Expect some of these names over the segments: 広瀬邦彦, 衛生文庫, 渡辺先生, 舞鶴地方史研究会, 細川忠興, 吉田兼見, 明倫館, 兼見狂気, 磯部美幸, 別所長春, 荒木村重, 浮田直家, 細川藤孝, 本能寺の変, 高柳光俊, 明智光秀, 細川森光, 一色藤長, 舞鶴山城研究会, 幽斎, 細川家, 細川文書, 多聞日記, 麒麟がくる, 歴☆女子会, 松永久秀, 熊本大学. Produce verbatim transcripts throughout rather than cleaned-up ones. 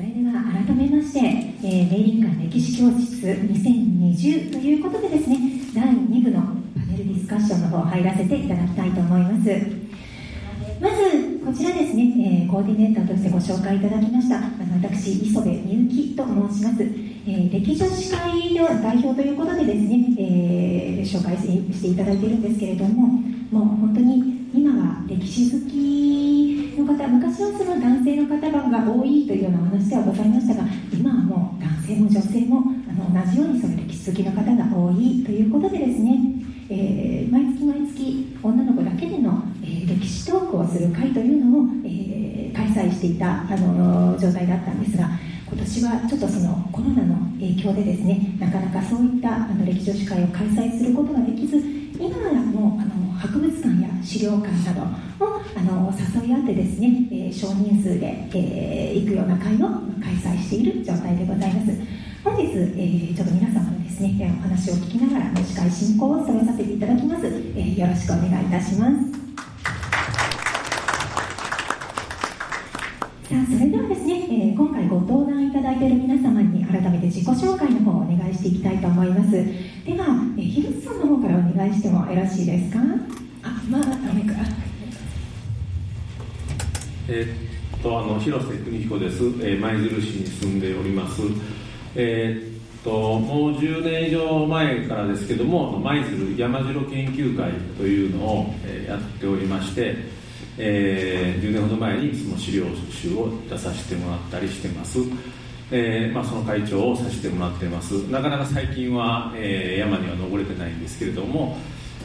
それでは改めまして、えー、明倫館歴史教室にせんにじゅうということでですね、だいに部のパネルディスカッションの方入らせていただきたいと思います。まずこちらですね、えー、コーディネーターとしてご紹介いただきました、あの私磯部美幸と申します。えー、歴女子会の代表ということでですね、えー、紹介していただいているんですけれども、もう本当に今は歴史好きの方、昔はその男性の方が多いというようなお話ではございましたが、今はもう男性も女性もあの同じようにその歴史好きの方が多いということでですね、えー、毎月毎月女の子だけでの、えー、歴史トークをする会というのを、えー、開催していた、あのー、状態だったんですが、今年はちょっとそのコロナの影響でですね、なかなかそういったあの歴女子会を開催することができず、今はもうあの博物館や資料館などをあの誘い合ってですね、えー、少人数で、えー、行くような会を開催している状態でございます。本日、えー、ちょっと皆様のですね、お話を聞きながら司会進行を務めさせていただきます。えー、よろしくお願いいたします。さあ、それではですね、えー、今回ご登壇いただいている皆様に改めて自己紹介の方をお願いしていきたいと思います。では、えー、ひろつさんの方からお願いしてもよろしいですか。あ、まあ、ダメか。えー、っとあの広瀬邦彦です。えー、舞鶴市に住んでおります。えー、っともうじゅうねん以上前からですけども、舞鶴山城研究会というのを、えー、やっておりまして。えー、じゅうねんほど前にその資料集を出させてもらったりしてます。えーまあ、その会長をさせてもらってます。なかなか最近は、えー、山には登れてないんですけれども、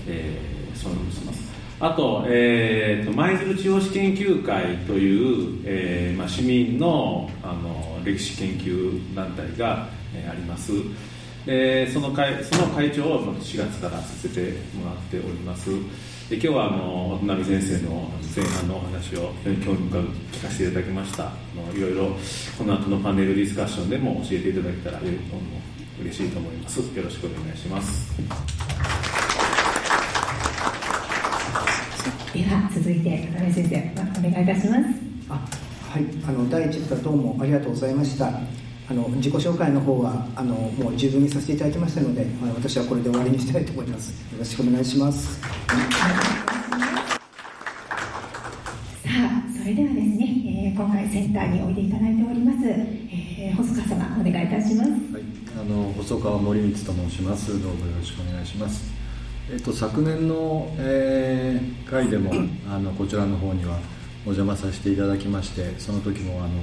えー、そういうのをしてます。あと、えー、と舞鶴地方史研究会という、えーまあ、市民 の, あの歴史研究団体が、えー、あります。えー、その会、その会長をしがつからさせてもらっております。で、今日はあの渡辺先生の前半のお話を非常に興味深く聞かせていただきました。あのいろいろこの後のパネルディスカッションでも教えていただけたらより嬉しいと思います。よろしくお願いします。では続いて渡辺先生お願いいたします。あ、はい、あのだいいち部どうもありがとうございました。あの自己紹介の方はあのもう十分にさせていただきましたので、まあ、私はこれで終わりにしたいと思います。よろしくお願いします。さあ、それではですね、えー、今回センターにおいでいただいております、えー、細川様お願いいたします。はい、あの細川森光と申します。どうもよろしくお願いします。えっと、昨年の、えー、会でもあのこちらの方にはお邪魔させていただきまして、その時もあの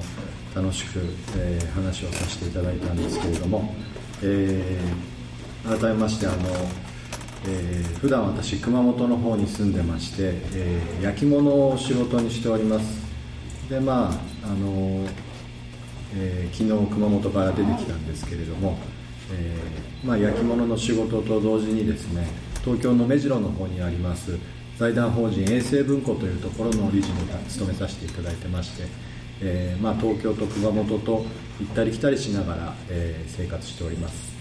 楽しく、えー、話をさせていただいたんですけれども、えー、改めましてあの、えー、普段私熊本の方に住んでまして、えー、焼き物を仕事にしております。で、まああの、えー、昨日熊本から出てきたんですけれども、えーまあ、焼き物の仕事と同時にですね、東京の目白の方にあります財団法人衛生文庫というところの理事に務めさせていただいてまして、えーまあ、東京と熊本と行ったり来たりしながら、えー、生活しております。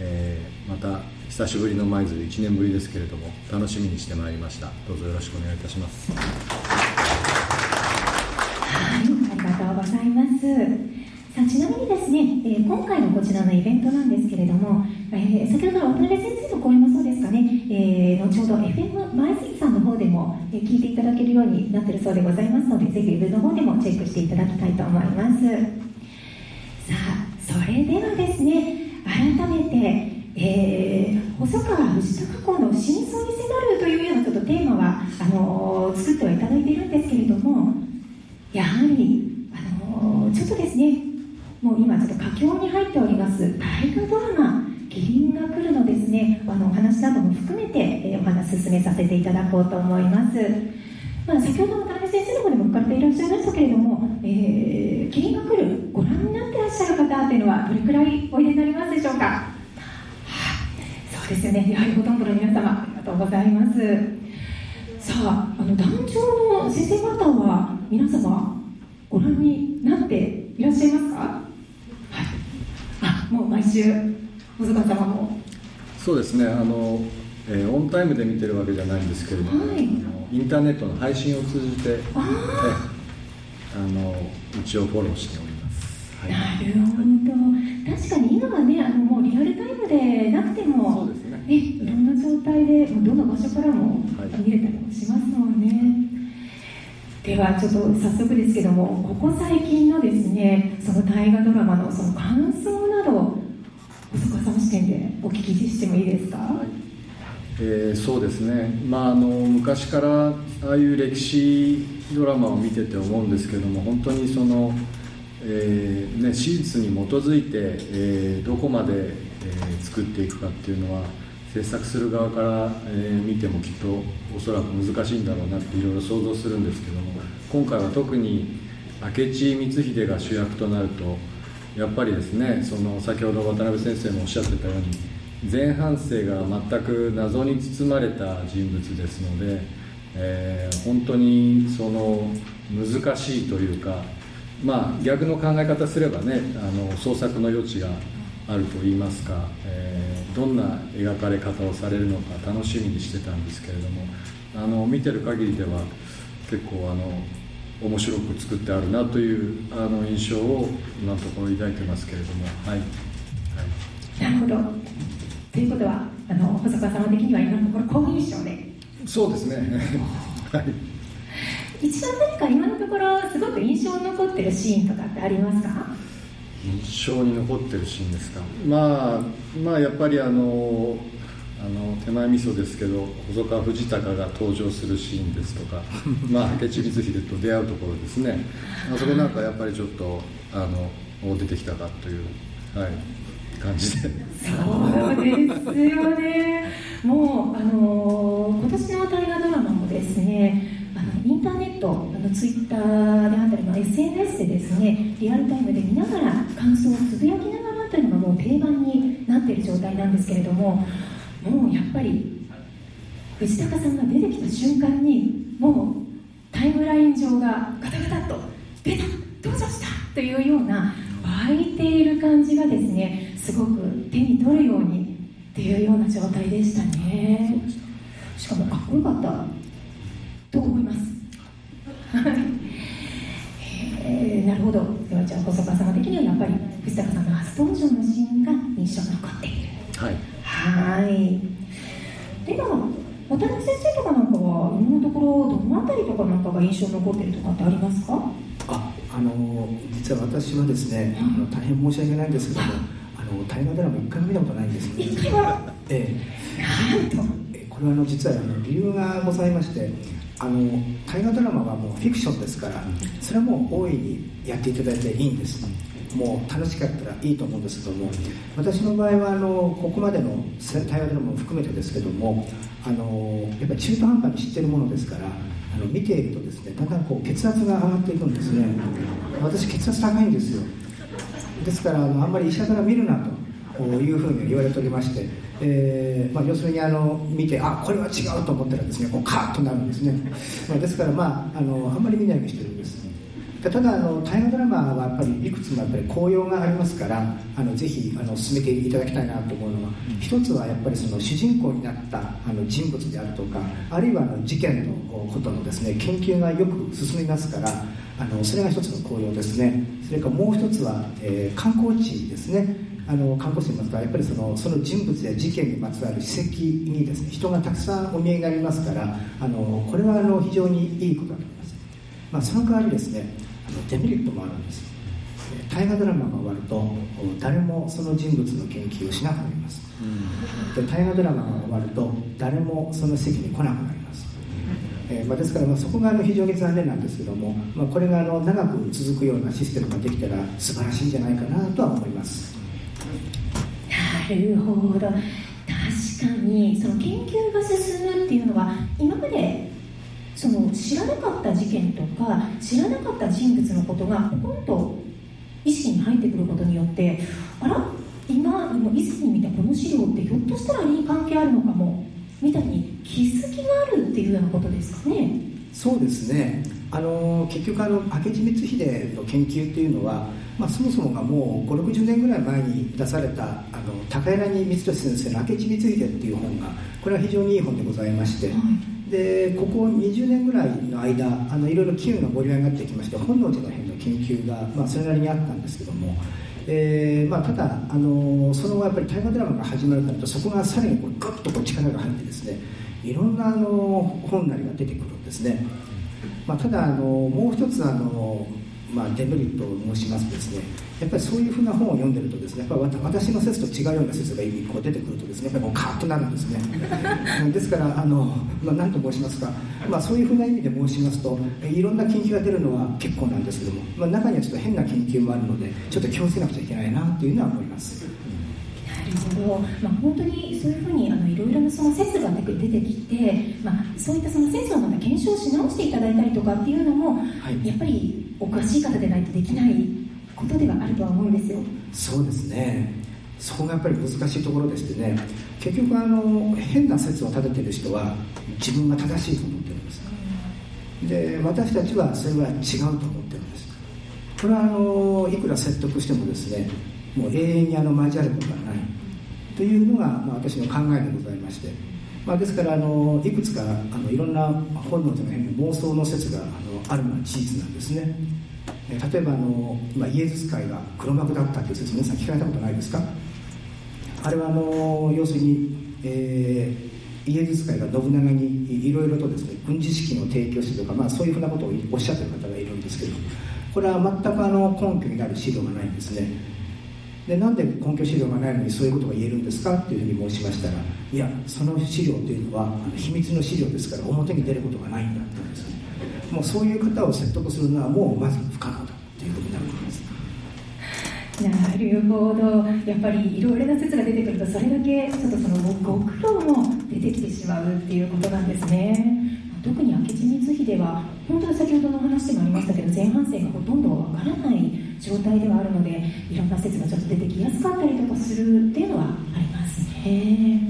えー、また久しぶりの舞鶴いちねんぶりですけれども楽しみにしてまいりました。どうぞよろしくお願いいたします。はい、ありがとうございます。さあ、ちなみにですね、えー、今回のこちらのイベントなんですけれども、えー、先ほどから渡辺先生の講演もそうですかね、えー、後ほど エフエム 舞鶴さんの方でも聞いていただけるようになっているそうでございますので、ぜひウェブの方でもチェックしていただきたいと思います。さあ、それではですね、改めて、えー、細川藤孝公の真相に迫るというようなちょっとテーマはあのー、作ってはいただいているんですけれども、やはり、あのー、ちょっとですね、もう今ちょっと佳境に入っております大河ドラマ「麒麟がくる」のですね、あのお話なども含めてお話進めさせていただこうと思います。まあ、先ほども田辺先生の方でも聞かれていらっしゃいましたけれども、えー、麒麟がくるご覧になっていらっしゃる方というのはどれくらいおいでになりますでしょうか。はあ、そうですよね、やはりほとんどの皆様ありがとうございます。さあ、あの団長の先生方は皆様ご覧になっていらっしゃいますか。はい、あ、もう毎週細川様もそうですね、あの、えー、オンタイムで見てるわけじゃないんですけれども、はい、インターネットの配信を通じて、あ、えー、あの一応フォローしております。はい、なるほど、確かに今はね、あのもうリアルタイムでなくても、そうですね、ね、いろんな状態でどの場所からも見れたりもしますもんね、はい、ではちょっと早速ですけども、ここ最近のですね、その大河ドラマのその感想など、細川さんの視点でお聞きしてもいいですか？はい、えー、そうですね、まあ、あの昔からああいう歴史ドラマを見てて思うんですけども、本当にその、えーね、史実に基づいて、えー、どこまで、えー、作っていくかっていうのは制作する側から、えー、見てもきっとおそらく難しいんだろうなっていろいろ想像するんですけども、今回は特に明智光秀が主役となるとやっぱりですね、その先ほど渡辺先生もおっしゃってたように前半生が全く謎に包まれた人物ですので、えー、本当にその難しいというか、まあ、逆の考え方すればね、あの創作の余地があるといいますか、えー、どんな描かれ方をされるのか楽しみにしてたんですけれども、あの見てる限りでは結構あの面白く作ってあるなというあの印象を今のところ抱いてますけれども、はい、はい、なるほど。ということは、あの細川様的には今のところ好印象で。そうですね、はい、一番何か今のところすごく印象に残ってるシーンとかってありますか？印象に残ってるシーンですか、まあ、まあやっぱりあのあの手前味噌ですけど、細川藤孝が登場するシーンですとかまあ明智光秀と出会うところですねあそこなんかやっぱりちょっとあの出てきたかという、はい、感じで。そうですよね。もうあの今年の大河ドラマもですね、あのインターネット、あのツイッターであったりの エスエヌエス でですね、リアルタイムで見ながら感想をつぶやきながらというのがもう定番になっている状態なんですけれども、もうやっぱり藤孝さんが出てきた瞬間にもうタイムライン上がガタガタっと出た、登場したというような湧いている感じがですね、すごく手に取るようにっていうような状態でしたね。そうでした。しかもかっこよかったと思いますえー、なるほど。ではじゃあ細川様的にはやっぱり藤孝さんの初登場のシーンが印象に残っている。はい、はい。では渡辺先生とかなんかは今のところどのあたりとかなんかが印象に残っているとかってありますか？ああの実は私はですね、あの大変申し訳ないんですけども、あの大河ドラマ一回も見たことないんですよね。一回はええ、これはあの実はあの理由がございまして、あの大河ドラマはもうフィクションですから、それはもう大いにやっていただいていいんです。もう楽しかったらいいと思うんですけども、私の場合はあのここまでの大河ドラマも含めてですけども、あのやっぱり中途半端に知ってるものですから、あの見ているとですね、だんだんこう血圧が上がっていくんですね。私血圧高いんですよ。ですから あ, のあんまり医者から見るなというふうに言われておりまして、えーまあ、要するにあの見て、あ、これは違うと思ったらですね、こうカーッとなるんですね、まあ、ですから、まあ、あ, のあんまり見ないようにしてるんです。ただあの大河ドラマはやっぱりいくつもやっぱり効用がありますから、あのぜひあの進めていただきたいなと思うのは、うん、一つはやっぱりその主人公になったあの人物であるとか、あるいはあの事件のことのですね研究がよく進みますから、あのそれが一つの効用ですね。それからもう一つは、えー、観光地ですね。あの観光地といいますか、やっぱりその、その人物や事件にまつわる史跡にですね人がたくさんお見えになりますから、あのこれはあの非常にいいことだと思います。まあ、その代わりですね、デメリットもあるんです。大河ドラマが終わると誰もその人物の研究をしなくなります、うん、で大河ドラマが終わると誰もその席に来なくなります、うん、えーまあ、ですから、まあ、そこがあの非常に残念なんですけども、まあ、これがあの長く続くようなシステムができたら素晴らしいんじゃないかなとは思います。なるほど。確かにその研究が進むっていうのは、今までその知らなかった事件とか知らなかった人物のことがポコンと意識に入ってくることによって、あら、今以前に見たこの資料ってひょっとしたらに関係あるのかもみたいに気づきがあるっていうようなことですかね。そうですね。あの結局あの明智光秀の研究っていうのは、まあ、そもそもがもうごじゅうろくじゅうねんぐらい前に出されたあの高柳光俊先生の明智光秀っていう本が、これは非常にいい本でございまして、はい、でここにじゅうねんぐらいの間、あのいろいろ機運が盛り上がってきまして、本能寺の変の研研究が、まあ、それなりにあったんですけども、えーまあ、ただ、あのー、その後やっぱり大河ドラマが始まるとなると、そこがさらにこうグッとこう力が入ってですね、いろんな、あのー、本なりが出てくるんですね。まあ、ただ、あのー、もう一つ、あのーまあ、デメリットを申しますとですね、やっぱりそういうふうな本を読んでるとですね、やっぱ私の説と違うような説がこう出てくるとですね、やっぱりこうカーッとなるんですね。ですから、あの、まあ、何と申しますか、まあ、そういうふうな意味で申しますと、いろんな研究が出るのは結構なんですけども、まあ、中にはちょっと変な研究もあるので、ちょっと気をつけなくちゃいけないなというのは思います。まあ、本当にそういうふうに、あのいろいろなその説が出てきて、まあ、そういったその説をまた検証し直していただいたりとかっていうのも、はい、やっぱりお詳しい方でないとできないことではあるとは思うんですよ。そうですね、そこがやっぱり難しいところでしてね、結局、あの変な説を立てている人は自分が正しいと思ってるんです。で、私たちはそれは違うと思ってるんです。これは、あのいくら説得してもですね、もう永遠にあの交わることはないというのが、まあ、私の考えでございまして、まあ、ですから、あのいくつか、あのいろんな本能というのは妄想の説が あ, のあるのは事実なんですね。例えば、あの今イエズス会が黒幕だったという説、皆さん聞かれたことないですか？あれは、あの要するに、えー、イエズス会が信長にいろいろとですね、軍事資金を提供するとか、まあ、そういうふうなことをおっしゃっている方がいるんですけど、これは全くあの根拠になる資料がないんですね。で、なんで根拠資料がないのにそういうことが言えるんですかっていうふうに申しましたら、いや、その資料というのは秘密の資料ですから、表に出ることがないんだって言うんですね。もうそういう方を説得するのはもうまず不可能だということになると思います。なるほど。やっぱりいろいろな説が出てくると、それだけちょっとそのご苦労も出てきてしまうっていうことなんですね。特に明智光秀は本当に先ほどの話でもありましたけど、前半生がほとんどわからない状態ではあるので、いろんな説がちょっと出てきやすかったりとかするっていうのはありますね。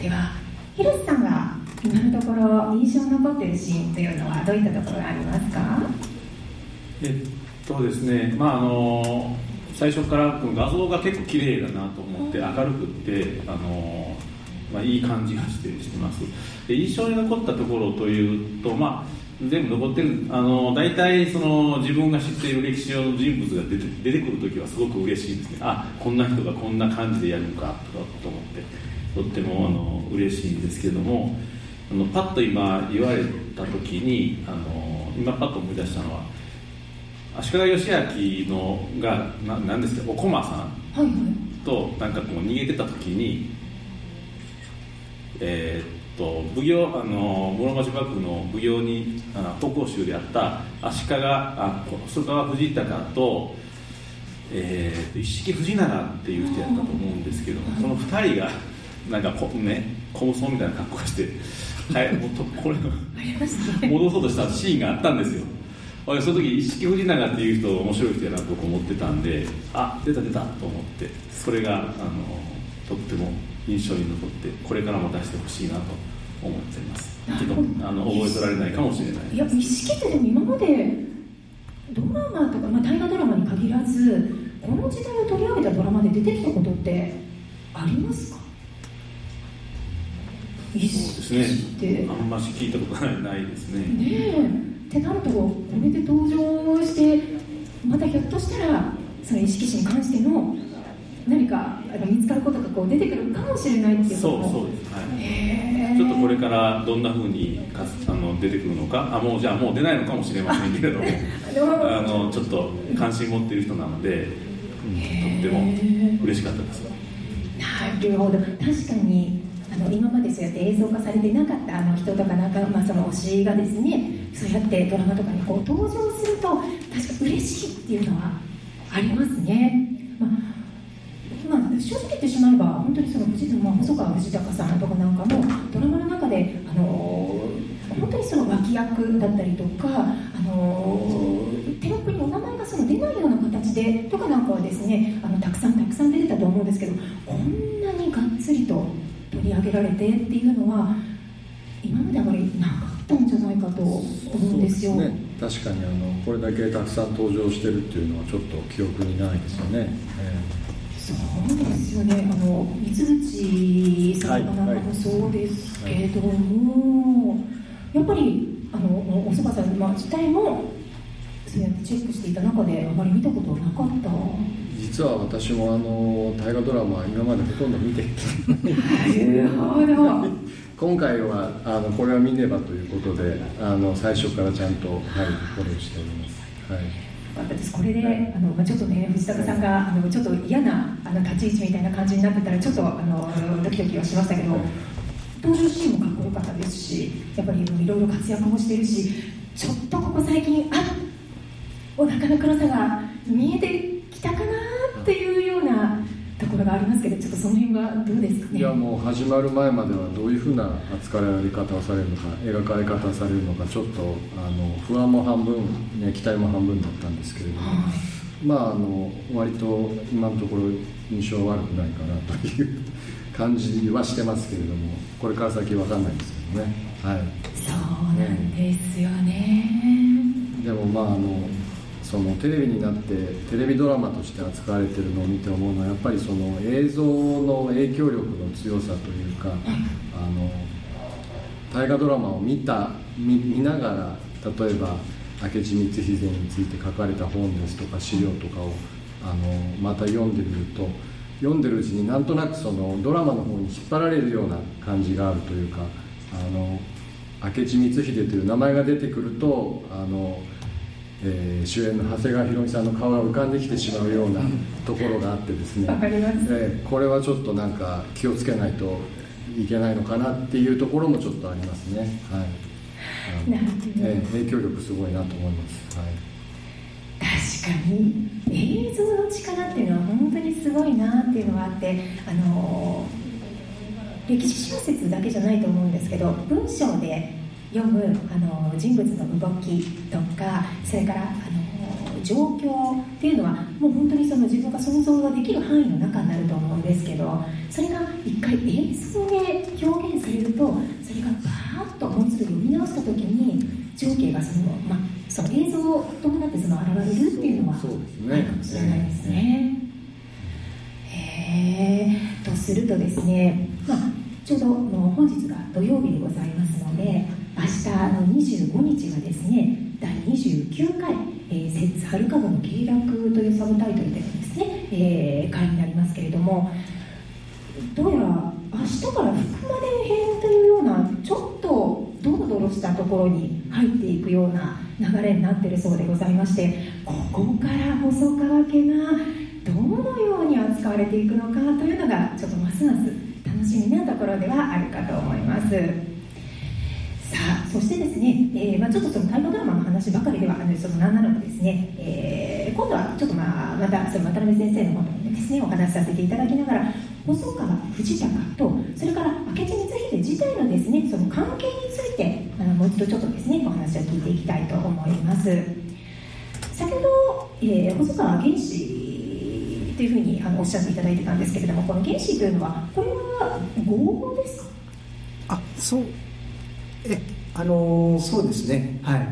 では、広瀬さんが今のところ印象に残っているシーンというのはどういったところがありますか？えっとですね、まああの最初から画像が結構綺麗だなと思って、明るくってあの。まあ、いい感じがしてしてます。で、印象に残ったところというと、まあ、全部残ってる、あの大体その自分が知っている歴史上の人物が出て、出てくるときはすごく嬉しいですね。あ、こんな人がこんな感じでやるのかとかと思って、とってもあの嬉しいんですけども、あのパッと今言われたときに、あの今パッと思い出したのは、足利義明のがななんですか、お駒さんとなんかこう逃げてたときに。えー、っと奉行あの室町幕府の奉行に特攻衆であった足利あ細川藤孝と、えー、っと一色藤長っていう人やったと思うんですけども、そのふたりがなんかこね小武装みたいな格好をしてはいもっとこれ戻そうとしたシーンがあったんですよ。その時一色藤長っていう人面白い人やなと思ってたんで、あ出た出たと思って、それがあのとっても印象に残って、これからも出してほしいなと思っています。ちょっとあの覚え取られないかもしれない。いや、意識ってでも今までドラマとか、まあ、大河ドラマに限らずこの時代を取り上げたドラマで出てきたことってありますか？意識ってあんまし聞いたことがないですね。ねえってなると、これで登場してまたひょっとしたらその意識史に関しての何か見つかることがこう出てくるかもしれないっていうことも。そうそうです、はい、ちょっとこれからどんな風にあの出てくるのか、あもうじゃあもう出ないのかもしれませんけれどもあのちょっと関心持っている人なので、うん、とっても嬉しかったです。なるほど。確かにあの今までそうやって映像化されてなかったあの人とかなんか、まあ、その推しがですね、そうやってドラマとかにこう登場すると確か嬉しいっていうのはありますね。まあまあ、正直言ってしまえば本当にその藤まあ、細川藤孝さんとかなんかもドラマの中で、あのー、本当にその脇役だったりとか、あのー、テロップにお名前がその出ないような形でとかなんかはですね、あのたくさんたくさん出てたと思うんですけど、こんなにがっつりと取り上げられてっていうのは今まであまりなかったんじゃないかと思うんですよ。そうですね、確かにあのこれだけたくさん登場してるっていうのはちょっと記憶にないですよね。えーそうですよね。あの三淵さんなんかもそうですけども、はいはいはい、やっぱりあのおそばさん自体もチェックしていた中であまり見たことなかった。実は私もあの大河ドラマ今までほとんど見ていた。なるほど。今回はあのこれは見ねばということで、あの最初からちゃんと、はい、フォローしております。はい。私これで、はい、あのちょっとね、藤高さんがあのちょっと嫌なあの立ち位置みたいな感じになってたらちょっとあのドキドキはしましたけど、登場シーンもかっこよかったですし、やっぱりいろいろ活躍もしてるし、ちょっとここ最近あっお腹の黒さが見えてきたかなっていうようなところがありますけど、ちょっとその辺はどうですかね。いやもう始まる前まではどういうふうな扱われ方をされるのか、描かれ方をされるのか、ちょっとあの不安も半分、ね、期待も半分だったんですけれども、はい、まああの割と今のところ印象悪くないかなという感じはしてますけれども、これから先分かんないですけどね、はい、そうなんですよね。でもまああのそのテレビになってテレビドラマとして扱われているのを見て思うのは、やっぱりその映像の影響力の強さというか、あの大河ドラマを見た 見, 見ながら、例えば明智光秀について書かれた本ですとか資料とかをあのまた読んでみると、読んでるうちになんとなくそのドラマの方に引っ張られるような感じがあるというか、あの明智光秀という名前が出てくると、あのえー、主演の長谷川博己さんの顔が浮かんできてしまうようなところがあってですね、わかります、えー、これはちょっとなんか気をつけないといけないのかなっていうところもちょっとありますね、はい、なるほど、えー、影響力すごいなと思います、はい、確かに映像の力っていうのは本当にすごいなっていうのがあって、あのー、歴史小説だけじゃないと思うんですけど、文章で読むあの人物の動きとか、それからあの状況っていうのはもう本当にその自分が想像ができる範囲の中になると思うんですけど、それが一回映像で表現されると、それがバーッともう一度読み直した時に情景がその、まあ、その映像を伴ってその現れるっていうのはあるかもしれないですね。へー、とするとですね、まあ、ちょうどもう本日が土曜日でございますので、明日のにじゅうごにちがですね、だいにじゅうきゅうかい「えー、摂津春篭の計略」というサブタイトルでですね、えー、会になりますけれども、どうやら明日から福まで編というような、ちょっとドロドロしたところに入っていくような流れになっているそうでございまして、ここから細川家がどのように扱われていくのかというのが、ちょっとますます楽しみなところではあるかと思います。そしてですね、えーまあ、ちょっとその大河ドラマの話ばかりでは何なのかですね、えー、今度はちょっと、まあ、またその渡辺先生の方にですね、お話しさせていただきながら、細川藤孝と、それから明智光秀自体のですね、その関係についてあのもう一度ちょっとですね、お話を聞いていきたいと思います。先ほど、えー、細川源氏というふうにあのおっしゃっていただいてたんですけれども、この源氏というのは、これは合法ですか？あ、そうえあのー、そうですね、はい、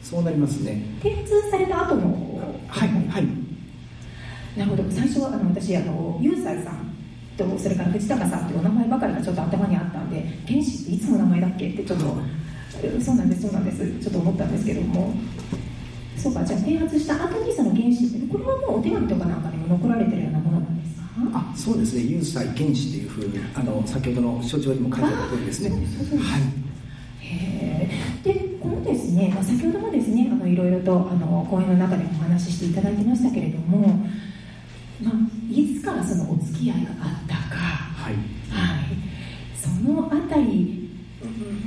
そうなりますね。提出された後の、はいはい、なるほど。最初はあの私あの優才さんと、それから藤高さんというお名前ばかりがちょっと頭にあったんで、源氏っていつの名前だっけってちょっと、うん、そうなんですそうなんですちょっと思ったんですけども、そうか、じゃあ提出した後にその源氏って、これはもうお手紙とかなんかにも残られてるようなものなんですか？あ、そうですね、優才源氏というふうにあの先ほどの書状にも書いてあったとおりですね。はい。でこのですね、まあ、先ほどもですね、あのいろいろとあの講演の中でもお話ししていただいてましたけれども、まあ、いつからそのお付き合いがあったか、はいはい、そのあたり、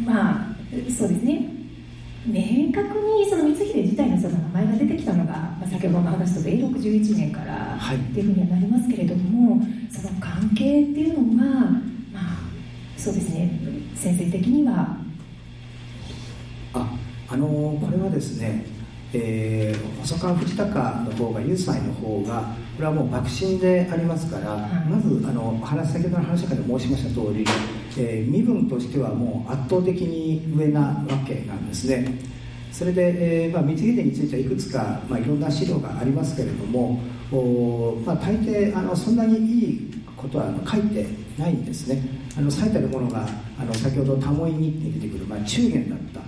まあそうですね、明確にその光秀自体のその名前が出てきたのが、まあ、先ほどの話だとろくじゅういちねんからっていうふうにはなりますけれども、はい、その関係っていうのは、まあ、そうですね、先生的にはあ、あのー、これはですね、えー、細川藤孝の方が、優才の方が、これはもう幕臣でありますから、はい、まずあの話先ほどの話から申しました通り、えー、身分としてはもう圧倒的に上なわけなんですね。それで、えーまあ、光秀についてはいくつか、まあ、いろんな資料がありますけれども、まあ、大抵あのそんなにいいことは書いてないんですね。あの最たるものがあの先ほど多聞日記に出てくる、まあ、中元だった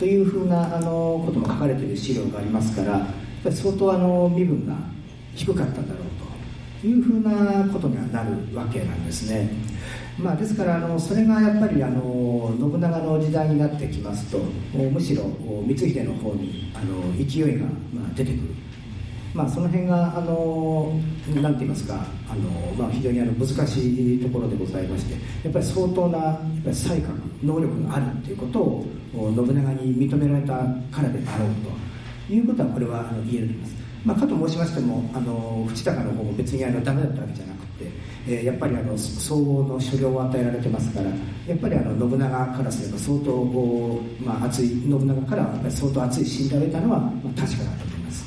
というふうなあのことも書かれている資料がありますから、やっぱり相当あの身分が低かったんだろうというふうなことにはなるわけなんですね。まあ、ですからあのそれがやっぱりあの信長の時代になってきますと、むしろ光秀の方にあの勢いが出てくる、まあ、その辺があのなんて言いますか、あの、まあ、非常にあの難しいところでございまして、やっぱり相当なやっぱり才覚能力があるということを信長に認められたからであろうということは、これはあの言えると思います。まあ、かと申しましてもあの藤孝の方も別にあのダメだったわけじゃなくて、えー、やっぱりあの相応の所領を与えられてますから、やっぱりあの信長からすれば相当こう、まあ、熱い信長からはやっぱり相当熱い信頼を得たのは、まあ、確かだと思います。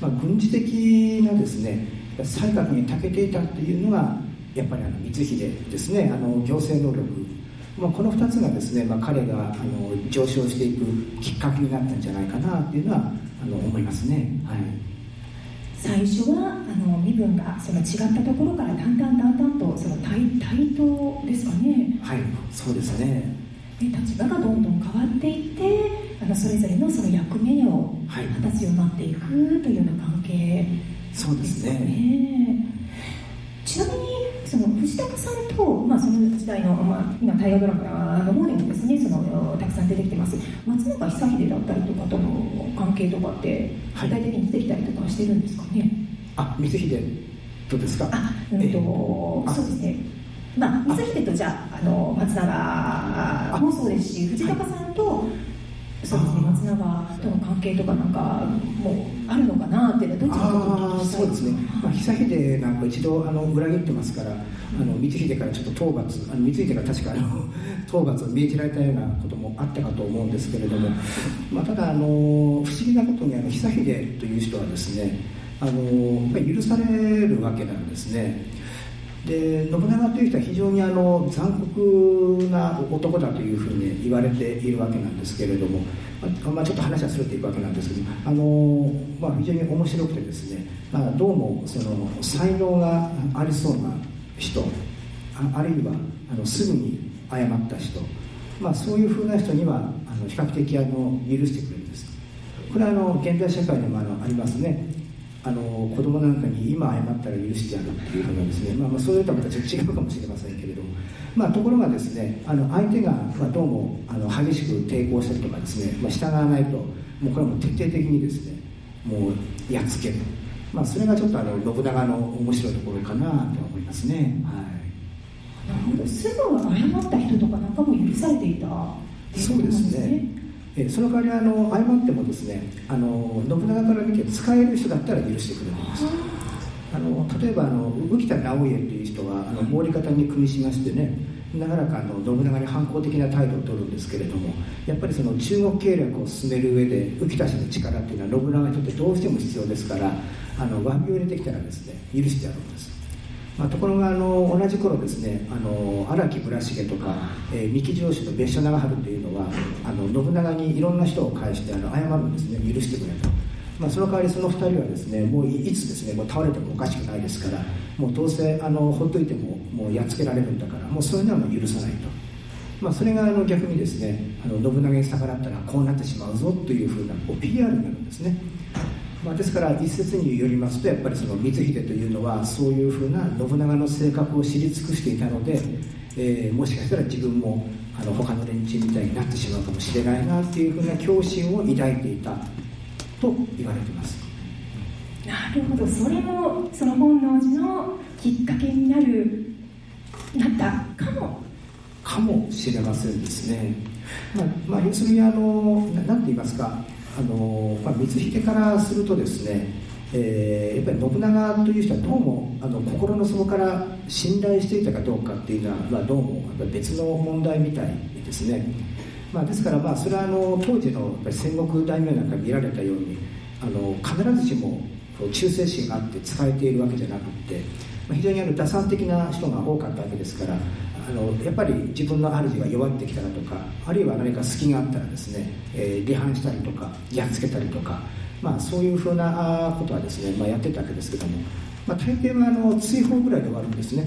まあ、軍事的なですね才覚に長けていたというのがやっぱりあの光秀ですね、あの行政能力、まあ、このふたつがですね、まあ、彼があの上昇していくきっかけになったんじゃないかなというのはあの思いますね。はい、最初はあの身分がその違ったところからだんだんだんだんとその 対, 対等ですかね。はい、そうですね。で、立場がどんどん変わっていって、あのそれぞれのその役目を果たすようになっていくというような関係、ね。はい、そうですね。ちなみにその藤孝さんと、まあ、その時代の、まあ、今大河ドラマの方でもですね、そのたくさん出てきてます松中久秀だったりとかとの関係とかって具体的に出てきたりとかしてるんですかね。はい、あ、光秀とですか。あ、うんと、そうですね。まあ、光秀とじゃ あ, あの松永もそうですし、藤孝さんと、はい、そうですね、松永との関係とかなんかもあるのかなって、どっちかとお聞きしたい。そうですね。まあ、久秀なんか一度あの裏切ってますから、あの光秀からちょっと討伐、あの光秀が確かあの討伐を命じられたようなこともあったかと思うんですけれども、まあ、ただあの不思議なことにあの久秀という人はですね、あの許されるわけなんですね。で、信長という人は非常にあの残酷な男だというふうに言われているわけなんですけれども、まあ、ちょっと話はそれていくわけなんですけど、あの、まあ、非常に面白くてですね、まあ、どうもその才能がありそうな人、 あ, あるいはあのすぐに謝った人、まあ、そういうふうな人にはあの比較的あの許してくれるんです。これはあの現代社会にも あ, のありますね。あの子供なんかに今謝ったら許してやるっていうのがですね、まあ、まあそういうとはまたちょっと違うかもしれませんけれども、まあ、ところがですね、あの相手がまあどうもあの激しく抵抗したりとかですね、まあ、従わないと、もうこれも徹底的にですね、もうやっつける、まあ、それがちょっとあの信長の面白いところかなと思いますね。はい、なるほど。すぐ謝った人とかなんかも許されていたっていうことなんですね。そうですね。えその代わりあの謝ってもですね、あの信長から見て使える人だったら許してくれました。あの例えばあの浮田直家という人はあの毛利方に組みしましてね、長らくあの信長に反抗的な態度を取るんですけれども、やっぱりその中国計略を進める上で浮田氏の力っていうのは信長にとってどうしても必要ですから、あの詫びを入れてきたらですね、許してやるんです。まあ、ところがあの同じ頃ですね、あの荒木村重とか、えー、三木城主の別所長春というのはあの信長にいろんな人を介してあの謝るんですね、許してくれと。まあ、その代わりその二人はですね、もういつですね、もう倒れてもおかしくないですから、もうどうせあのほっといてももうやっつけられるんだから、もうそういうのはもう許さないと。まあ、それがあの逆にですね、あの信長に逆らったらこうなってしまうぞというふうなこう ピーアール になるんですね。まあ、ですから一説によりますと、やっぱりその光秀というのはそういうふうな信長の性格を知り尽くしていたので、えー、もしかしたら自分もあの他の連中みたいになってしまうかもしれないなというふうな恐怖心を抱いていたと言われています。なるほど。それもその本能寺のきっかけになるなったかもかもしれませんですね。まあまあ、要するにあの何て言いますか、あのまあ、光秀からするとですね、えー、やっぱり信長という人はどうもあの心の底から信頼していたかどうかっていうのは、まあ、どうもやっぱ別の問題みたいですね。まあ、ですからまあそれはあの当時のやっぱり戦国大名なんか見られたように、あの必ずしも忠誠心があって使えているわけじゃなくて、まあ、非常にあの打算的な人が多かったわけですから、あのやっぱり自分の主が弱ってきたらとか、あるいは何か隙があったらですね、えー、離反したりとかやっつけたりとか、まあ、そういうふうなことはですね、まあ、やってたわけですけども、まあ、大抵はあの追放ぐらいで終わるんですね。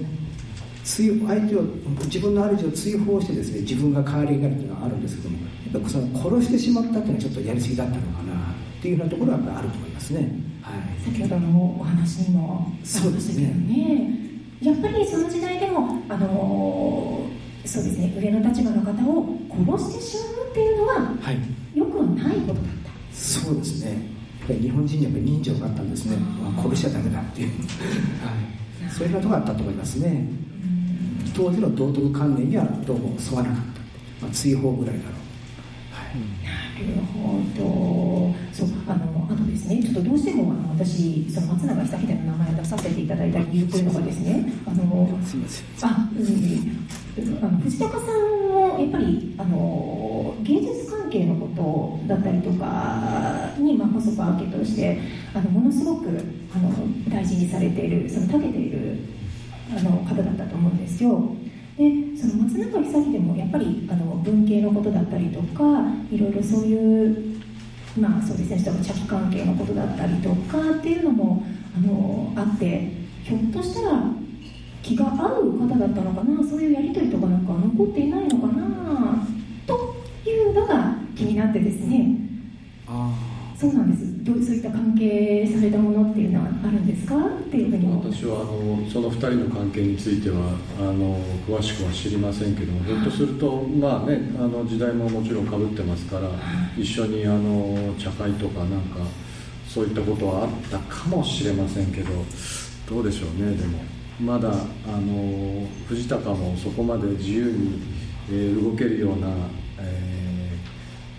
追放、相手を自分の主を追放してですね、自分が代わりになるというのはあるんですけども、やっぱその殺してしまったというのはちょっとやりすぎだったのかなっていうようなところはやっぱあると思いますね。はい、先ほどのお話にもありましたけどね。そうですね。やっぱりその時代でも、あのー、そうですね、上の立場の方を殺してしまうっていうのは、はい、よくはないことだった。そうですね。日本人にやっぱり人情があったんですね。殺しちゃダメだっていう、はい、そういうことがあったと思いますね。当時の道徳観念にはどうも沿わなかった、まあ、追放ぐらいだろう。なるほど。そう、あの、あとですね、ちょっとどうしてもあの私、その松永久秀の名前を出させていただいた理由というのがですね、あの、すみません。あ、うん、あの藤高さんもやっぱりあの芸術関係のことだったりとかに、まあ、細川家としてあのものすごくあの大事にされている、その長けているあの方だったと思うんですよ。でその松永久秀もやっぱりあの文系のことだったりとか、いろいろそういう、まあ、そうですね、社会関係のことだったりとかっていうのも あのあって、ひょっとしたら気が合う方だったのかな、そういうやり取りとかなんか残っていないのかなというのが気になってですね。ああ、そうなんです。どうそういった関係されたものっていうのはあるんですかっていうふうに。私はあのそのふたりの関係についてはあの詳しくは知りませんけども、ひょっとするとまあね、あの時代ももちろんかぶってますから、一緒にあの茶会とかなんかそういったことはあったかもしれませんけど、どうでしょうね。でもまだあの藤高もそこまで自由に、えー、動けるような、え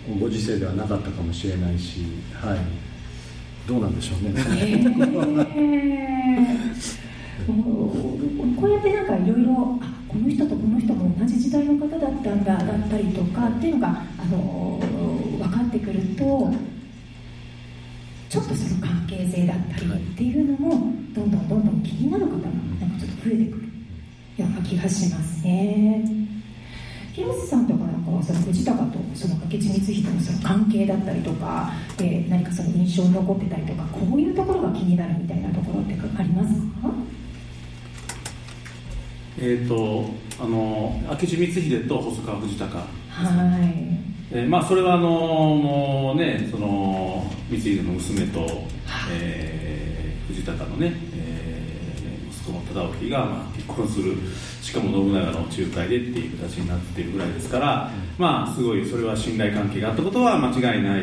ー、ご時世ではなかったかもしれないし、はい、どうなんでしょうね。えー、こうやってなんかいろいろ、あ、この人とこの人も同じ時代の方だったんだだったりとかっていうのが、あのー、分かってくると、ちょっとその関係性だったりっていうのもどんどんどんどん気になる方がなんかちょっと増えてくるような気がしますね。広瀬さんとかなんかはその藤高とその明智光秀のその関係だったりとか、えー、何かその印象に残ってたりとか、こういうところが気になるみたいなところってありますか？えーと、あの明智光秀と細川藤高、はい、えー、まあそれはあのもうね、その光秀の娘と、えー、藤高のね、えー、息子の忠興が、まあ、結婚する。しかも信長の仲介でっていう形になっているぐらいですから、まあすごいそれは信頼関係があったことは間違いない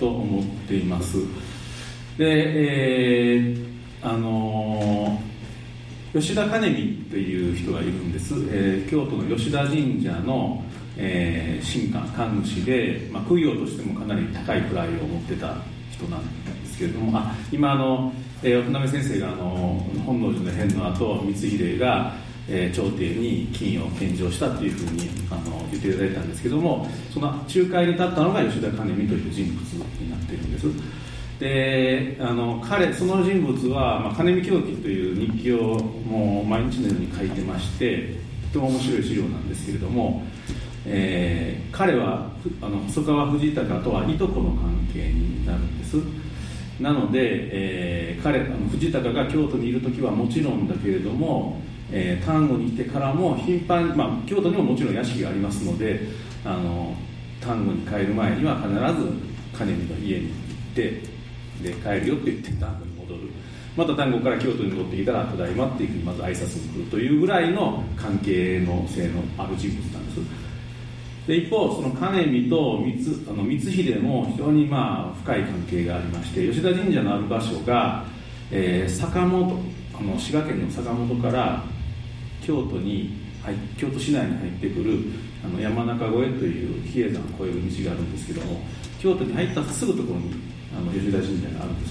と思っています。で、えー、あのー、吉田兼見という人がいるんです。えー、京都の吉田神社の、えー、神官神主で、まあ供養としてもかなり高い位を持ってた人なんですけれども、あ、今あの、えー、渡辺先生があの本能寺の変の後、光秀がえー、朝廷に金を献上したというふうにあの言っていただいたんですけども、その仲介に立ったのが吉田兼見という人物になっているんです。で、あの彼その人物は、まあ、兼見狂気という日記をもう毎日のように書いてまして、とても面白い資料なんですけれども、えー、彼はあの細川藤高とはいとこの関係になるんです。なので、えー、彼あの藤高が京都にいるときはもちろんだけれども、えー、丹後に来てからも頻繁に、まあ、京都にももちろん屋敷がありますので、あの丹後に帰る前には必ず兼見の家に行って、で帰るよって言って丹後に戻る、また丹後から京都に戻ってきたらただいまっていうふうにまず挨拶に来るというぐらいの関係の性のある人物なんです。で一方その兼見と光、あの光秀も非常にまあ深い関係がありまして、吉田神社のある場所が、えー、坂本、あの滋賀県の坂本から京都に京都市内に入ってくるあの山中越えという比叡山を越える道があるんですけども、京都に入ったすぐところにあの吉田神社があるんで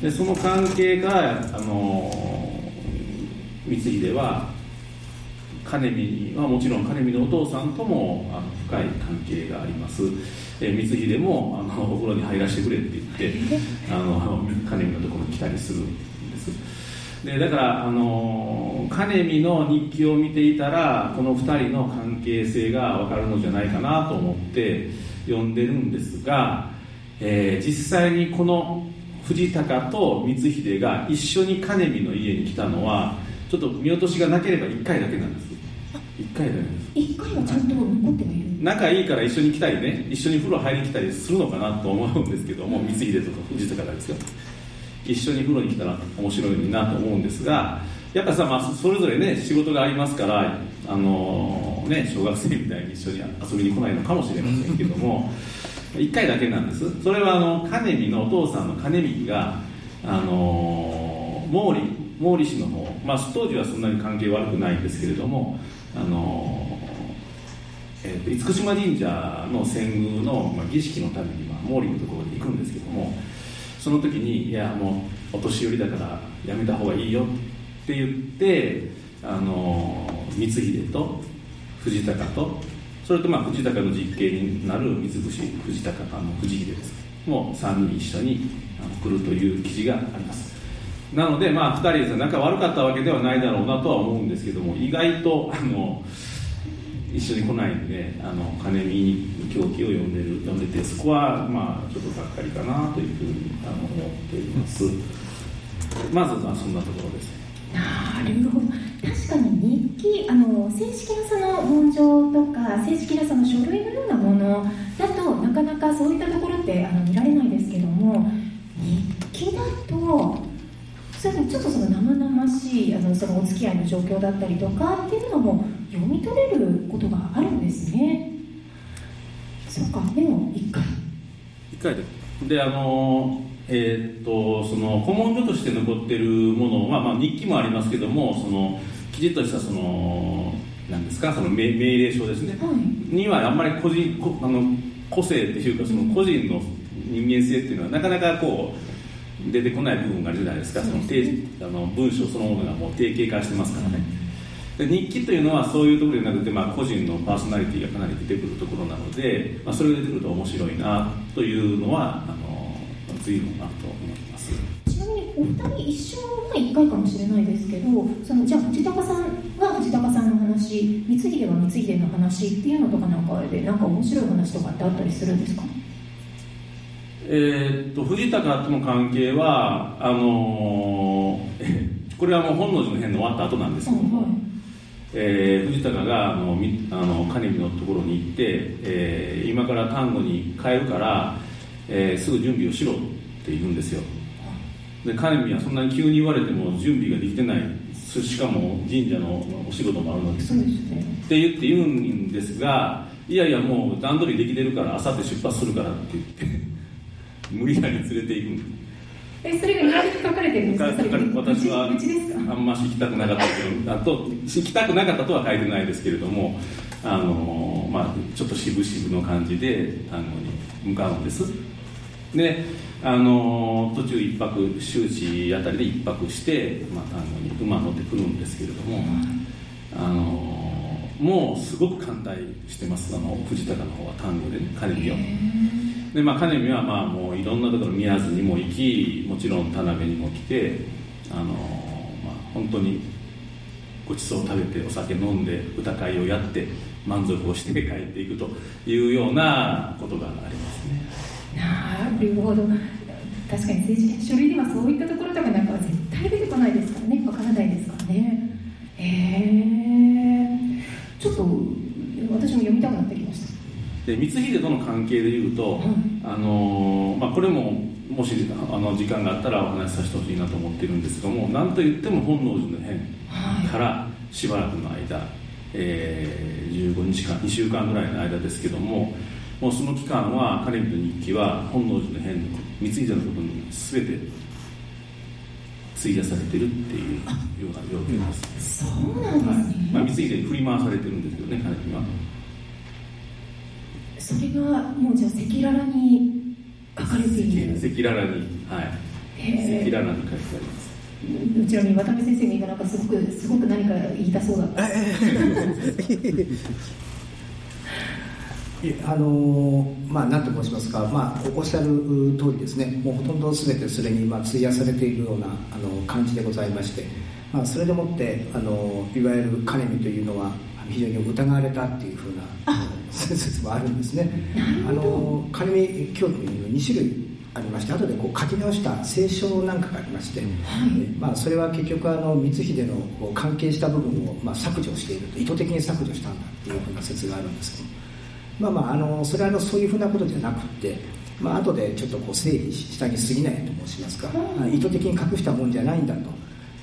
す。でその関係からあの光秀は兼見はもちろん兼見のお父さんともあの深い関係があります。え光秀もあのお風呂に入らせてくれって言ってあの兼見のところに来たりするんです。でだから、あのー、兼見の日記を見ていたらこのふたりの関係性が分かるのじゃないかなと思って読んでるんですが、えー、実際にこの藤高と光秀が一緒に兼見の家に来たのはちょっと見落としがなければいっかいだけなんです。いっかいだけです。いっかいはちゃんと残ってはいる、はい、仲いいから一緒に来たりね、一緒に風呂入りに来たりするのかなと思うんですけども、光秀とか藤田からですよ、一緒に風呂に来たら面白いなと思うんですが、やっぱさ、まあ、それぞれね仕事がありますから、あのーね、小学生みたいに一緒に遊びに来ないのかもしれませんけどもいっかいだけなんです。それはあの金見のお父さんの金見が、あのー、毛利毛利氏の方、まあ、当時はそんなに関係悪くないんですけれども、あのーえー、厳島神社の遷宮の、まあ、儀式のために、まあ、毛利のところに行くんですけども、その時にいやもうお年寄りだからやめた方がいいよって言って、あのー、光秀と藤孝とそれと、まあ、藤孝の実刑になる三菱藤孝あの藤秀ですもうさんにん一緒に来るという記事があります。なので、まあ、ふたりですね、仲悪かったわけではないだろうなとは思うんですけども、意外とあの一緒に来ないんで、あの金見狂気を呼んでる呼んでて、そこは、まあ、ちょっとがっかりかなというふうにあの思っています。まずはそんなところです。なるほど。確かに日記、あの正式なその文書とか正式なその書類のようなものだとなかなかそういったところってあの見られないですけども、日記だとそれちょっとその生々しいあのそのお付き合いの状況だったりとかっていうのも読み取れることがあるんですね。そうか、でもいっかいいっかいで、であのえー、っとその古文書として残っているものは、まあ、日記もありますけども、そのきちっとしたその何ですか、その命令書ですね、はい、にはあんまり個人こあの個性っていうかその個人の人間性っていうのはなかなかこう出てこない部分があるじゃないですか。そのあの文章そのものがもう定型化してますからね。で日記というのはそういうところじゃなくて、まあ、個人のパーソナリティがかなり出てくるところなので、まあ、それが出てくると面白いなというのはあの随分あると思います。ちなみにお二人一生は一回かもしれないですけど、そのじゃあ藤孝さんは藤孝さんの話、光秀は光秀の話っていうのとかなんかでなんか面白い話とかってあったりするんですか？えー、っと藤孝との関係はあのー、これはもう本能寺の変の終わった後なんですけども、はいはい、えー、藤孝があのあの金見のところに行って、えー、今から丹後に帰るから、えー、すぐ準備をしろって言うんですよ。で金見はそんなに急に言われても準備ができてない、しかも神社のお仕事もあるのです、ね、って言って言うんですが、いやいやもう段取りできてるから明後日出発するからって言って無理やり連れて行く。え、それが裏で書かれてるんですか？私はあんまし行きたくなかったけど、あと行きたくなかったとは書いてないですけれども、あのまあちょっと渋々の感じであの向かうんです。で、あの途中一泊周知あたりで一泊して、まあ、あの馬乗ってくるんですけれども、あのもうすごく歓待してます。あの藤孝の方は丹後でね、彼にを。でまあ、金見はまあもういろんなところ宮津にも行き、もちろん田辺にも来て、あのーまあ、本当にごちそうを食べてお酒飲んで歌会をやって満足をして帰っていくというようなことがありますね。なるほど。確かに政治書類ではそういったところとかなんかは絶対出てこないですからね、わからないですからね。へえー、ちょっと私も読みたくなってきました。で光秀との関係でいうと、うんあのまあ、これももしあの時間があったらお話しさせてほしいなと思ってるんですが、もう何と言っても本能寺の変からしばらくの間、はいえー、じゅうごにちかんにしゅうかんぐらいの間ですけども、もうその期間は金見の日記は本能寺の変の光秀のことに全て費やされてるっていうような状況です。そうなんですね。はいまあ、光秀に振り回されてるんですけどね、金見は。それがもうじゃあ赤裸々に書かれている。赤裸々に、はい、赤裸々に書いてあります。うちらに渡辺先生が今なんかすごくすごく何か言いたそうだったいやあのまあ何と申しますか、まあおっしゃる通りですね、もうほとんど全てそれにまあ費やされているようなあの感じでございまして、まあ、それでもってあのいわゆる金見というのは非常に疑われたっていうふうな説もあるんですね。あの金見教育にはに種類ありまして、後でこう書き直した聖書なんかがありまして、うんまあ、それは結局あの光秀の関係した部分をまあ削除していると、意図的に削除したんだっていうふうな説があるんですけど、まあまああのそれはあのそういうふうなことじゃなくて、まあ後でちょっとこう整理したに過ぎないと申しますか、意図的に隠したもんじゃないんだと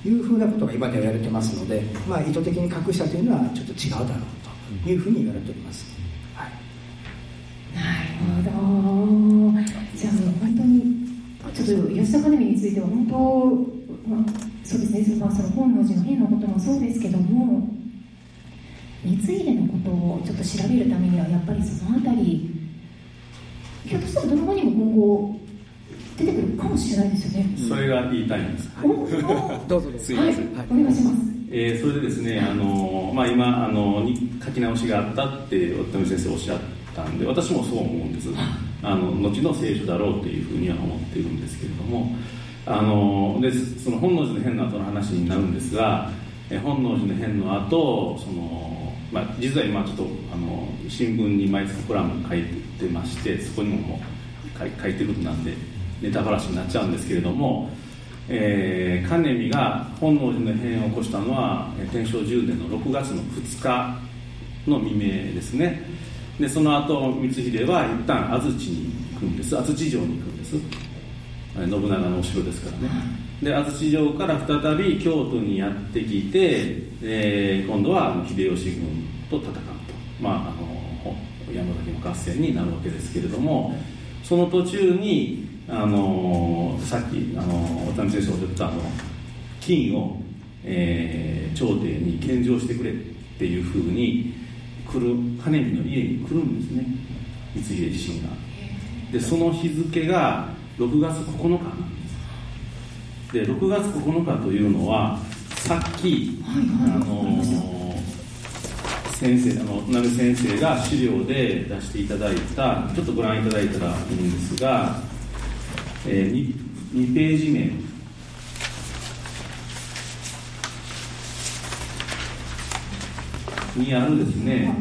いうふうなことが今ではやれてますので、まあ、意図的に隠したというのはちょっと違うだろうというふうに言われております。はい、なるほど。じゃあ本当にちょっと吉田兼美については本当、まあ、そうですね、その本能寺の変のこともそうですけども、光秀のことをちょっと調べるためにはやっぱりそのあたり、ひょっとしたらドラマにも今後出てくるかもしれないですよね。それが言いたいんです。はい、どうぞどうぞ。すみません。はい、お願いします。えー、それでですね、あのまあ今あの書き直しがあったって渡辺先生おっしゃったんで、私もそう思うんです。あの後の聖書だろうというふうには思っているんですけれども、あのでその本能寺の変の後の話になるんですが、え本能寺の変の後、そのまあ実は今ちょっとあの新聞に毎月コラム書いてまして、そこにももう書いてることなんで。ネタバラシになっちゃうんですけれども、えー、兼美が本能寺の変を起こしたのは天正じゅうねんのろくがつのふつかの未明ですね。でその後光秀は一旦安土に行くんです。安土城に行くんです。信長のお城ですからね。で安土城から再び京都にやってきて、えー、今度は秀吉軍と戦うと、まあ、あの山崎の合戦になるわけですけれども、その途中にあのー、さっき、あのー、渡辺先生おっしゃったあの金を、えー、朝廷に献上してくれっていうふうに来る兼美の家に来るんですね、光秀自身が。でその日付がろくがつここのかなんです。でろくがつここのかというのはさっき、はいはい、あのー、先生あの鍋先生が資料で出していただいた、ちょっとご覧いただいたらいいんですが、えー、に, にページ目、にあるですね、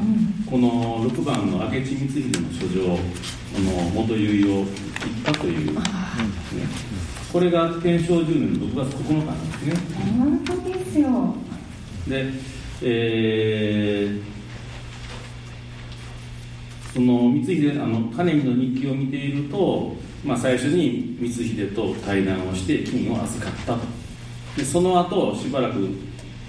このろくばんの明智光秀の書状、元結を言ったという、ね、これが天正じゅうねんのろくがつここのかなんですね。本当ですよ。で、えーその光秀、あの兼美の日記を見ていると、まあ、最初に光秀と対談をして金を預かったと。でその後しばらく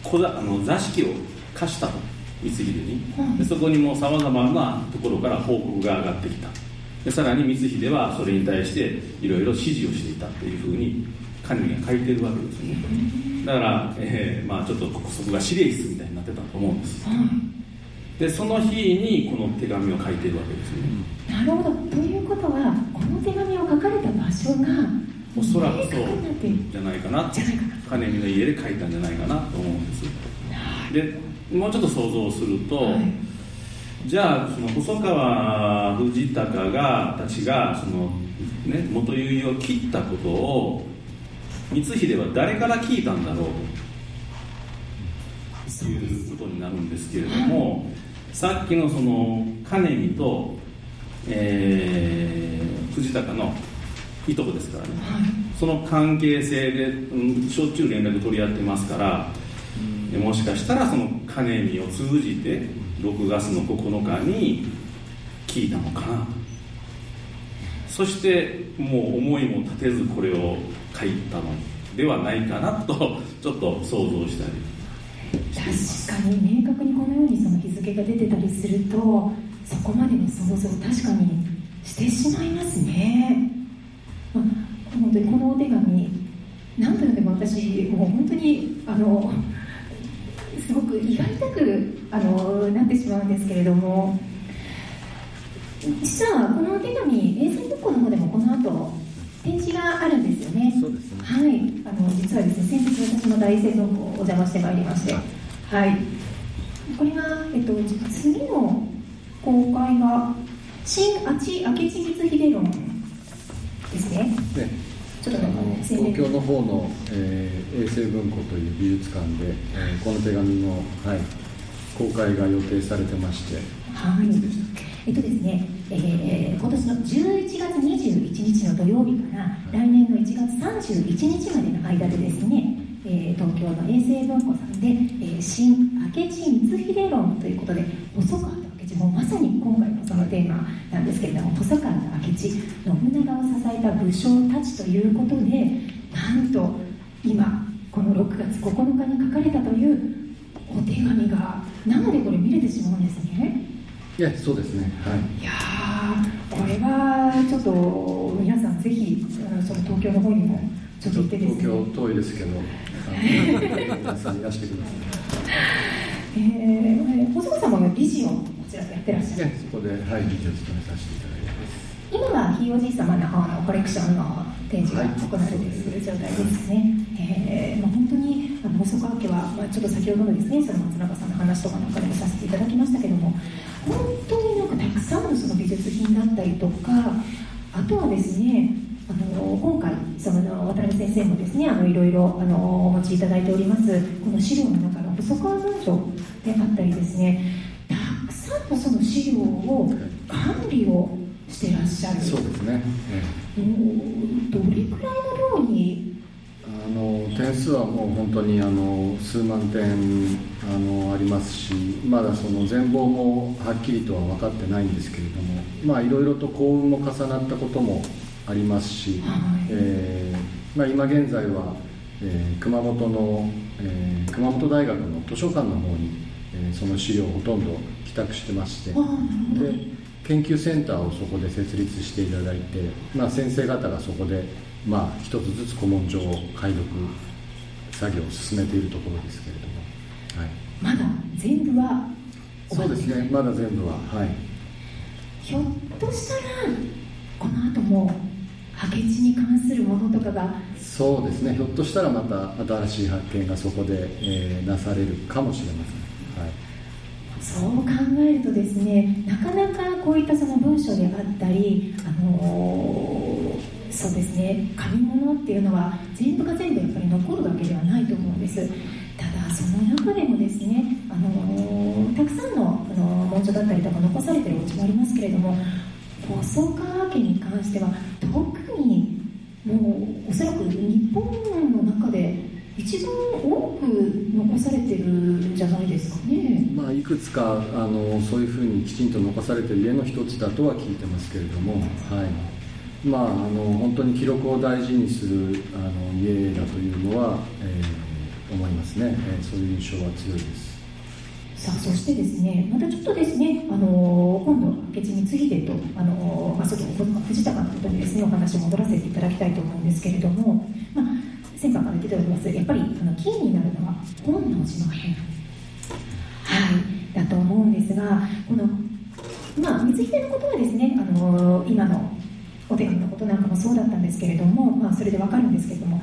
小座あの座敷を貸したと光秀に。でそこにもさまざまなところから報告が上がってきた。でさらに光秀はそれに対していろいろ指示をしていたというふうに兼美が書いてるわけですね。だから、えーまあ、ちょっとそこが司令室みたいになってたと思うんです。でその日にこの手紙を書いているわけですね。なるほど。ということはこの手紙を書かれた場所がおそらくそうじゃないかな、兼美の家で書いたんじゃないかなと思うんです。でもうちょっと想像すると、はい、じゃあその細川藤孝がたちがその、ね、元結を切ったことを光秀は誰から聞いたんだろうということになるんですけれども、はい、さっきのその兼美と、えー、藤孝のいとこですからね、はい、その関係性で、うん、しょっちゅう連絡取り合ってますから、うん、もしかしたらその兼美を通じてろくがつのここのかに聞いたのかなと。そしてもう思いも立てずこれを書いたのではないかなとちょっと想像したり。確かに明確にこのようにその日付が出てたりすると、そこまでの想像を確かにしてしまいますね。まあ、本当にこのお手紙、なんというか私もう本当にあのすごく意外なくあのなってしまうんですけれども、実はこのお手紙、衛星特攻の方でもこの後展示があるんですよね。そうですね。はい。あの実はですね、先日私も大聖堂にお邪魔してまいりまして、はい。これがえっと次の公開が新明智光秀論ですね。ね。ちょっとあの東京の方の、えー、衛星文庫という美術館で、えー、この手紙の、はい、公開が予定されてまして。はい。いつでしたっけ？えっとですね、えー、今年のじゅういちがつにじゅういちにちの土曜日から来年のいちがつさんじゅういちにちまでの間でですね、えー、東京の衛生文庫さんで、えー、新明智光秀論ということで、細川と明智、もまさに今回のそのテーマなんですけれども、細川と明智、信長を支えた武将たちということで、なんと今このろくがつここのかに書かれたというお手紙が生でこれ見れてしまうんですね。いや、そうですね、はい、いやこれはちょっと皆さんぜひその東京の方にもちょっと行ってですね、東京遠いですけど皆さんいらしてください。えー、細川さんも理事をこちらでやってらっしゃる、ね、そこで、はい、理事を務めさせていただいてます。今はひいおじい様の方のコレクションの展示が行われている状態ですね、はい、えーまあ、本当にあの細川家は、まあ、ちょっと先ほどのですね、その松中さんの話とかなんかでもさせていただきましたけども、本当になんかたくさんのその美術品だったりとか、あとはですね、あの今回その渡辺先生もですね、あのいろいろあのお持ちいただいておりますこの資料の中の細川文書であったりですね、たくさんのその資料を管理をしてらっしゃる。そうですね、えー、どれくらいの量に？あの点数はもう本当にあの数万点 あのありますし、まだその全貌もはっきりとは分かってないんですけれども、まあいろいろと幸運も重なったこともありますし、はい、えーまあ、今現在は、えー、熊本の、えー、熊本大学の図書館の方に、えー、その資料をほとんど寄託してまして、で研究センターをそこで設立していただいて、まあ、先生方がそこで、まあ、一つずつ古文書を解読作業を進めているところですけれども、はい、まだ全部は終わっていない。そうですね、まだ全部は、はい、ひょっとしたらこの後もハケチに関するものとかが。そうですね、ひょっとしたらまた新しい発見がそこで、えー、なされるかもしれません、はい。そう考えるとですね、なかなかこういったその文章であったり、あのー、そうですね、紙物っていうのは全部が全部やっぱり残るわけではないと思うんです。ただその中でもですね、あのー、たくさんの、あのー、文書だったりとか残されているお家もありますけれども、細川家に関しては特にもうおそらく日本の中で一番多く残されてるんじゃないですかね。まあ、いくつかあのそういうふうにきちんと残されてる家の一つだとは聞いてますけれども、はい、まああの本当に記録を大事にするあの家だというのは、えー、思いますね、えー、そういう印象は強いです。さあ、そしてですね、またちょっとですね、あのー、今度明智光秀と、あのーまあ、先ほどの藤田監督にですね、お話を戻らせていただきたいと思うんですけれども、まあ先般から出ております、やっぱりあのキーになるのは本能寺の変、はい、だと思うんですが、この、まあ、光秀のことはですね、あのー、今のお手紙のことなんかもそうだったんですけれども、まあ、それでわかるんですけれども、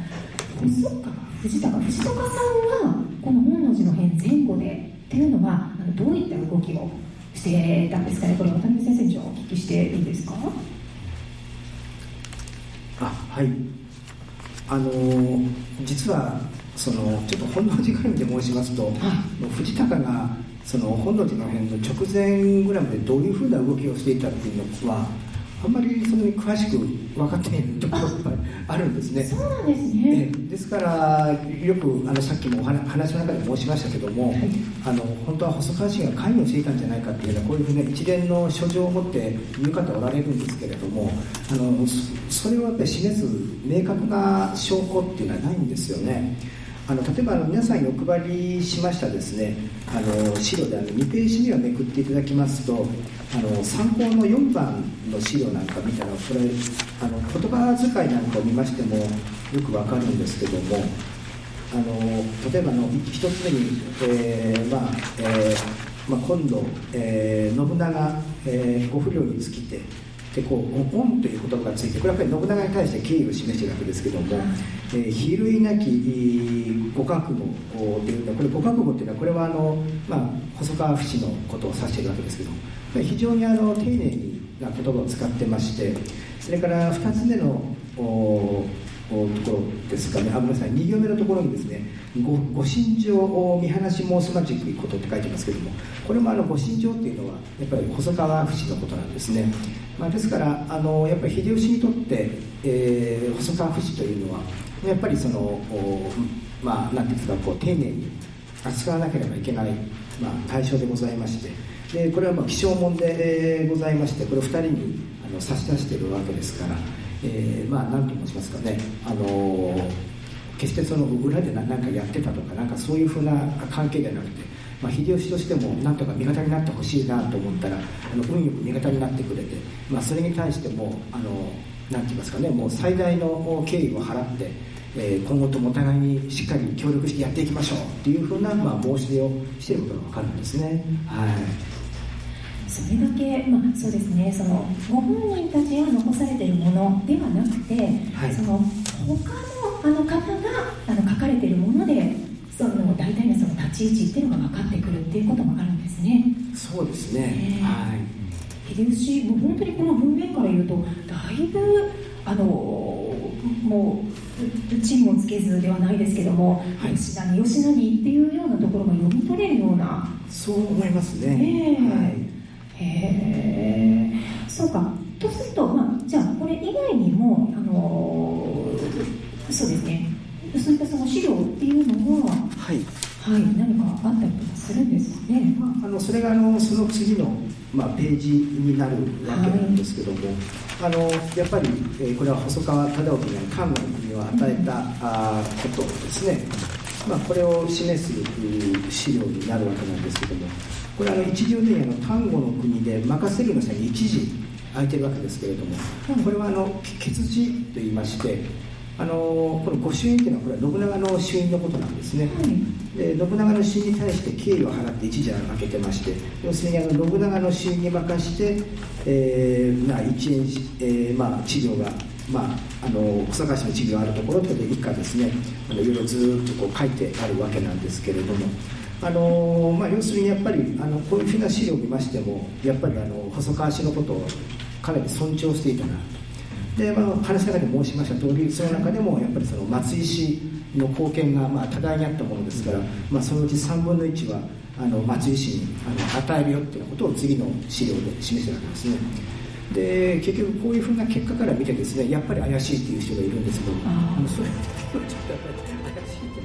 細川藤孝藤孝さんはこの本能寺の変前後でっていうのはあのどういった動きをしてたんですかね。これ渡辺先生にお聞きしていいですか。あ、はい、あのー、実はそのちょっと本能寺絡みで申しますと、藤孝がその本能寺の変の直前ぐらいまでどういうふうな動きをしていたっていうのはあんまりそんなに詳しく分かっているところがあるんですね。そうなんですね。ですからよくあのさっきもお話の中で申しましたけども、はい、あの本当は細川氏が関与していたんじゃないかっていうようなこういうふうな一連の書状を持って言う方おられるんですけれども、あのそれをやっぱり示す明確な証拠っていうのはないんですよね。あの例えばあの皆さんにお配りしましたですね、あの資料であのにページ目をめくっていただきますと、あの参考のよんばんの資料なんか見たら、これあの言葉遣いなんかを見ましてもよくわかるんですけども、あの例えばのひとつめに、えーまあえーまあ、今度、えー、信長、えー、ご不良につきてでこう恩という言葉がついて、これはやっぱり信長に対して敬意を示しているわけですけども、えー、比類なきご覚悟というのは、これご覚悟というのはこれはあの、まあ、細川節のことを指しているわけですけども、非常にあの丁寧な言葉を使ってまして、それからふたつめのところですかね。あ、ごめんなさい、に行目のところにですね、ご御心情を見放しもすまじくいくことって書いてますけども、これもあの御心情っていうのはやっぱり細川節のことなんですね。まあ、ですからあのやっぱり秀吉にとって、えー、細川節というのはやっぱりそのまあなんていうんですか、こう丁寧に扱わなければいけない、まあ、対象でございまして、でこれはまあ起請文でございまして、これをふたりにあの差し出しているわけですから、えー、まあ何と申しますかね、あのー、決してその裏で何かやってたとかなんかそういうふうな関係じゃなくて、まあ、秀吉としても何とか味方になってほしいなと思ったら、あの運よく味方になってくれて、まあ、それに対してもあの何て言いますかね、もう最大の敬意を払って、えー、今後ともお互いにしっかり協力してやっていきましょうっていうふうな、まあ、申し出をしていることが分かるんですね。はい、それだけ、まあ、そうですね、そのご本人たちが残されているものではなくて、はい、その他のあの方があの書かれているもので、その大体のその立ち位置っていうのが分かってくるっていうこともあるんですね。そうですね、えーはい、秀吉も本当にこの文面から言うとだいぶあのもう地位もつけずではないですけども、はい、吉成吉成っていうようなところが読み取れるような、そう思いますね、えーはいへー、そうか。とすると、まあ、じゃあこれ以外にも、あのー、そうですね、そういったその資料っていうのは、はいはい、何かあったりとかするんですかね。まあ、あのそれがあのその次の、まあ、ページになるわけなんですけども、はい、あのやっぱり、えー、これは細川忠興に関の国を与えた、うん、あことですね、まあ、これを示す資料になるわけなんですけども、これは一条伝也の丹後の国で任せるの際に一時空いてるわけですけれども、これはあの欠字と言いまして、あのこの御朱印というのはこれは信長の朱印のことなんですね。で信長の朱印に対して敬意を払って一時空けてまして、要するにあの信長の朱印に任して、えーまあ、一円、えーまあ、治療がまあ、あの細川氏の治療があるところというので以下ですね、いろいろずっとこう書いてあるわけなんですけれども、あのーまあ、要するにやっぱりあのこういうふうな資料を見ましてもやっぱりあの細川氏のことをかなり尊重していたなと。で、まあ、話し方で申しました通り、その中でもやっぱりその松井氏の貢献がまあ多大にあったものですから、まあ、そのうちさんぶんのいちはあの松井氏にあの与えるよっていうことを次の資料で示してるわけですね。で結局こういうふうな結果から見てですね、やっぱり怪しいっていう人がいるんですけど、あのそれはちょっとやっぱり怪しい。